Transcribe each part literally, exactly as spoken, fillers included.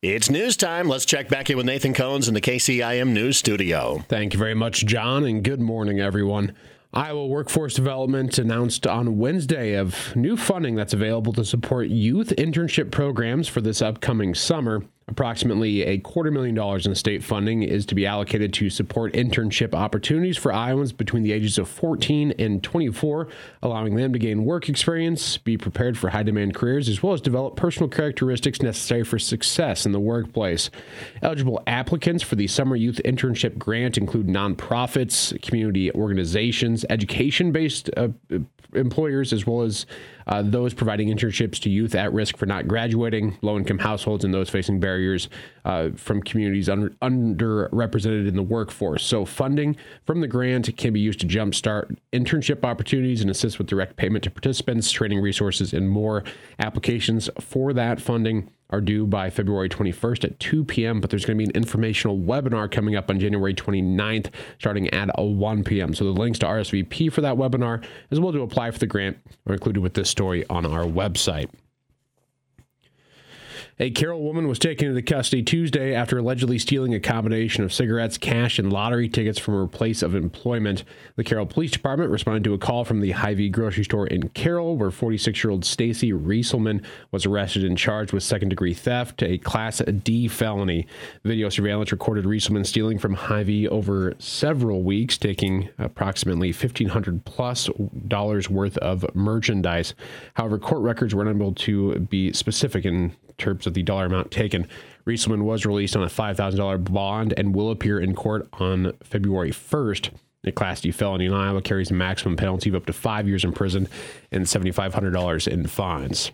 It's news time. Let's check back in with Nathan Konz in the K C I M News Studio. Thank you very much, John, and good morning, everyone. Iowa Workforce Development announced on Wednesday of new funding that's available to support youth internship programs for this upcoming summer. Approximately a quarter million dollars in state funding is to be allocated to support internship opportunities for Iowans between the ages of fourteen and twenty-four, allowing them to gain work experience, be prepared for high-demand careers, as well as develop personal characteristics necessary for success in the workplace. Eligible applicants for the Summer Youth Internship Grant include nonprofits, community organizations, education-based uh, employers, as well as uh, those providing internships to youth at risk for not graduating, low-income households, and those facing barriers. Barriers uh, from communities under, underrepresented in the workforce. So funding from the grant can be used to jumpstart internship opportunities and assist with direct payment to participants, training resources, and more. Applications for that funding are due by February twenty-first at two p.m., but there's going to be an informational webinar coming up on January twenty-ninth starting at one p.m. So the links to R S V P for that webinar, as well as to apply for the grant, are included with this story on our website. A Carroll woman was taken into custody Tuesday after allegedly stealing a combination of cigarettes, cash, and lottery tickets from her place of employment. The Carroll Police Department responded to a call from the Hy-Vee grocery store in Carroll, where forty-six-year-old Stacy Rieselman was arrested and charged with second-degree theft, a Class D felony. Video surveillance recorded Rieselman stealing from Hy-Vee over several weeks, taking approximately fifteen hundred plus dollars worth of merchandise. However, court records were unable to be specific in terms of the dollar amount taken. Rieselman was released on a five thousand dollars bond and will appear in court on February first. A Class D felony in Iowa carries a maximum penalty of up to five years in prison and seven thousand five hundred dollars in fines.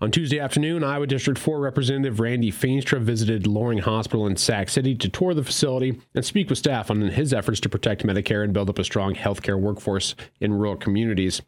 On Tuesday afternoon, Iowa District four Representative Randy Feenstra visited Loring Hospital in Sac City to tour the facility and speak with staff on his efforts to protect Medicare and build up a strong healthcare workforce in rural communities.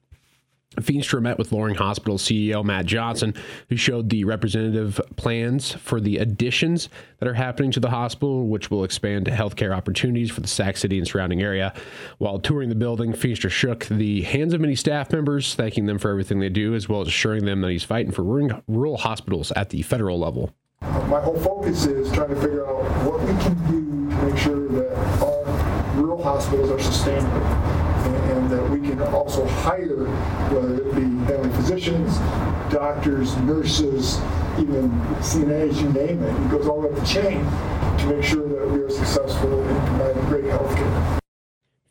Feenstra met with Loring Hospital C E O Matt Johnson, who showed the representative plans for the additions that are happening to the hospital, which will expand healthcare opportunities for the Sac City and surrounding area. While touring the building, Feenstra shook the hands of many staff members, thanking them for everything they do, as well as assuring them that he's fighting for rural hospitals at the federal level. My whole focus is trying to figure out what we can do to make sure that our rural hospitals are sustainable, and that we can also hire, whether it be family physicians, doctors, nurses, even C N As, you name it. It goes all up the chain to make sure that we are successful in providing great health care.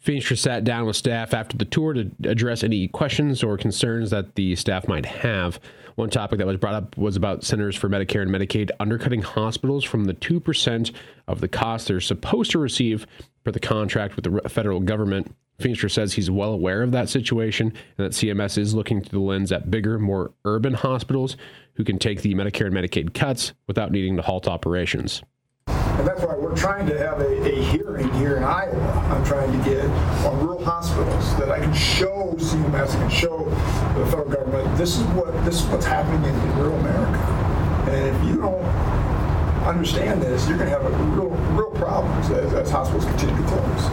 Feenstra sat down with staff after the tour to address any questions or concerns that the staff might have. One topic that was brought up was about Centers for Medicare and Medicaid undercutting hospitals from the two percent of the cost they're supposed to receive for the contract with the federal government. Feenstra says he's well aware of that situation and that C M S is looking through the lens at bigger, more urban hospitals who can take the Medicare and Medicaid cuts without needing to halt operations. And that's why we're trying to have a, a hearing here in Iowa. I'm trying to get on rural hospitals that I can show C M S, I can show the federal government, this is what this is what's happening in, in rural America. And if you don't understand this, you're going to have a real, real problems as, as hospitals continue to close.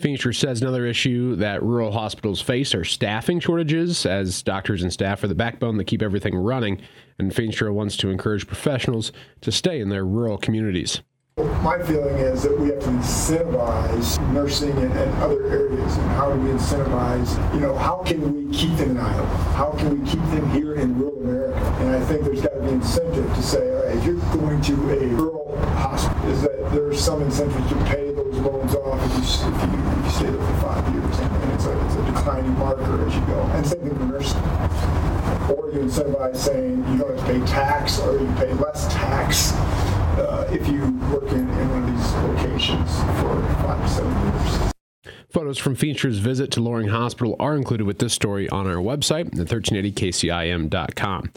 Feenstra says another issue that rural hospitals face are staffing shortages, as doctors and staff are the backbone that keep everything running, and Feenstra wants to encourage professionals to stay in their rural communities. My feeling is that we have to incentivize nursing and, and other areas, and how do we incentivize, you know, how can we keep them in Iowa? How can we keep them here in rural America? And I think there's got to be incentive to say, all right, if you're going to a rural hospital, is that there's some incentive to pay those loans off if you, if you, if you stay there for five years, and it's a, it's a declining marker as you go. And same thing with nursing. Or you incentivize saying you don't have to pay tax, or you pay less tax uh, if you work in, in one of these locations for five to seven years. Photos from Feenstra's visit to Loring Hospital are included with this story on our website at thirteen eighty K C I M dot com.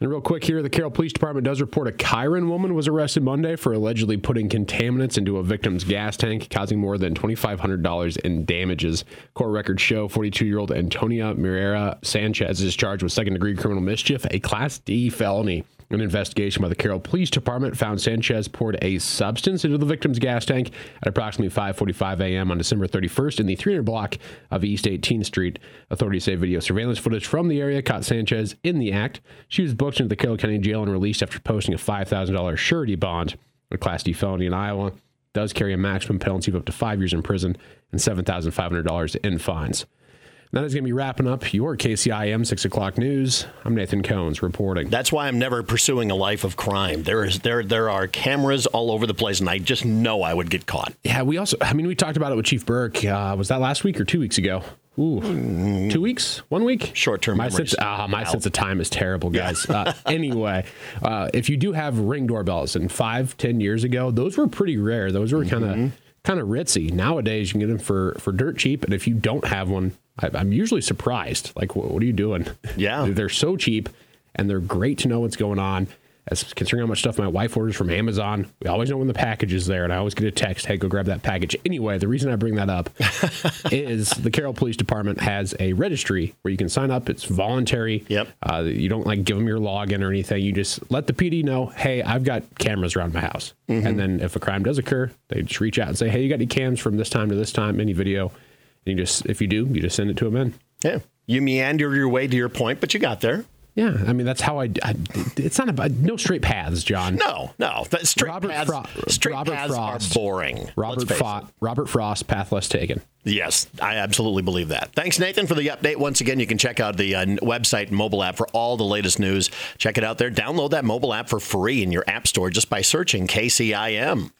And real quick here, the Carroll Police Department does report a Chiron woman was arrested Monday for allegedly putting contaminants into a victim's gas tank, causing more than two thousand five hundred dollars in damages. Court records show forty-two-year-old Antonia Mirera Sanchez is charged with second-degree criminal mischief, a Class D felony. An investigation by the Carroll Police Department found Sanchez poured a substance into the victim's gas tank at approximately five forty-five a.m. on December thirty-first in the three hundred block of East eighteenth Street. Authorities say video surveillance footage from the area caught Sanchez in the act. She was booked into the Carroll County Jail and released after posting a five thousand dollars surety bond. A Class D felony in Iowa does carry a maximum penalty of up to five years in prison and seven thousand five hundred dollars in fines. That is going to be wrapping up your K C I M six o'clock news. I'm Nathan Konz reporting. That's why I'm never pursuing a life of crime. There is there there are cameras all over the place, and I just know I would get caught. Yeah, we also, I mean, we talked about it with Chief Burke. Uh, was that last week or two weeks ago? Ooh, mm. two weeks, one week. Short-term my memories. Sense, uh, my wow. sense of time is terrible, guys. Yeah. uh, anyway, uh, if you do have Ring doorbells, and five, ten years ago, those were pretty rare. Those were kind of mm-hmm. kind of ritzy. Nowadays, you can get them for, for dirt cheap, and if you don't have one, I'm usually surprised. Like, what are you doing? Yeah. They're so cheap, and they're great to know what's going on. As considering how much stuff my wife orders from Amazon, we always know when the package is there, and I always get a text, hey, go grab that package. Anyway, the reason I bring that up is the Carroll Police Department has a registry where you can sign up. It's voluntary. Yep. Uh, you don't, like, give them your login or anything. You just let the P D know, hey, I've got cameras around my house. Mm-hmm. And then if a crime does occur, they just reach out and say, hey, you got any cams from this time to this time, any video? You just, if you do, you just send it to them in. Yeah. You meander your way to your point, but you got there. Yeah. I mean, that's how I, I it's not about no straight paths, John. No, no. Straight Robert paths, Fro- straight Robert paths Frost, are boring. Robert, Fa- Robert Frost, path less taken. Yes, I absolutely believe that. Thanks, Nathan, for the update. Once again, you can check out the uh, website and mobile app for all the latest news. Check it out there. Download that mobile app for free in your app store just by searching K C I M.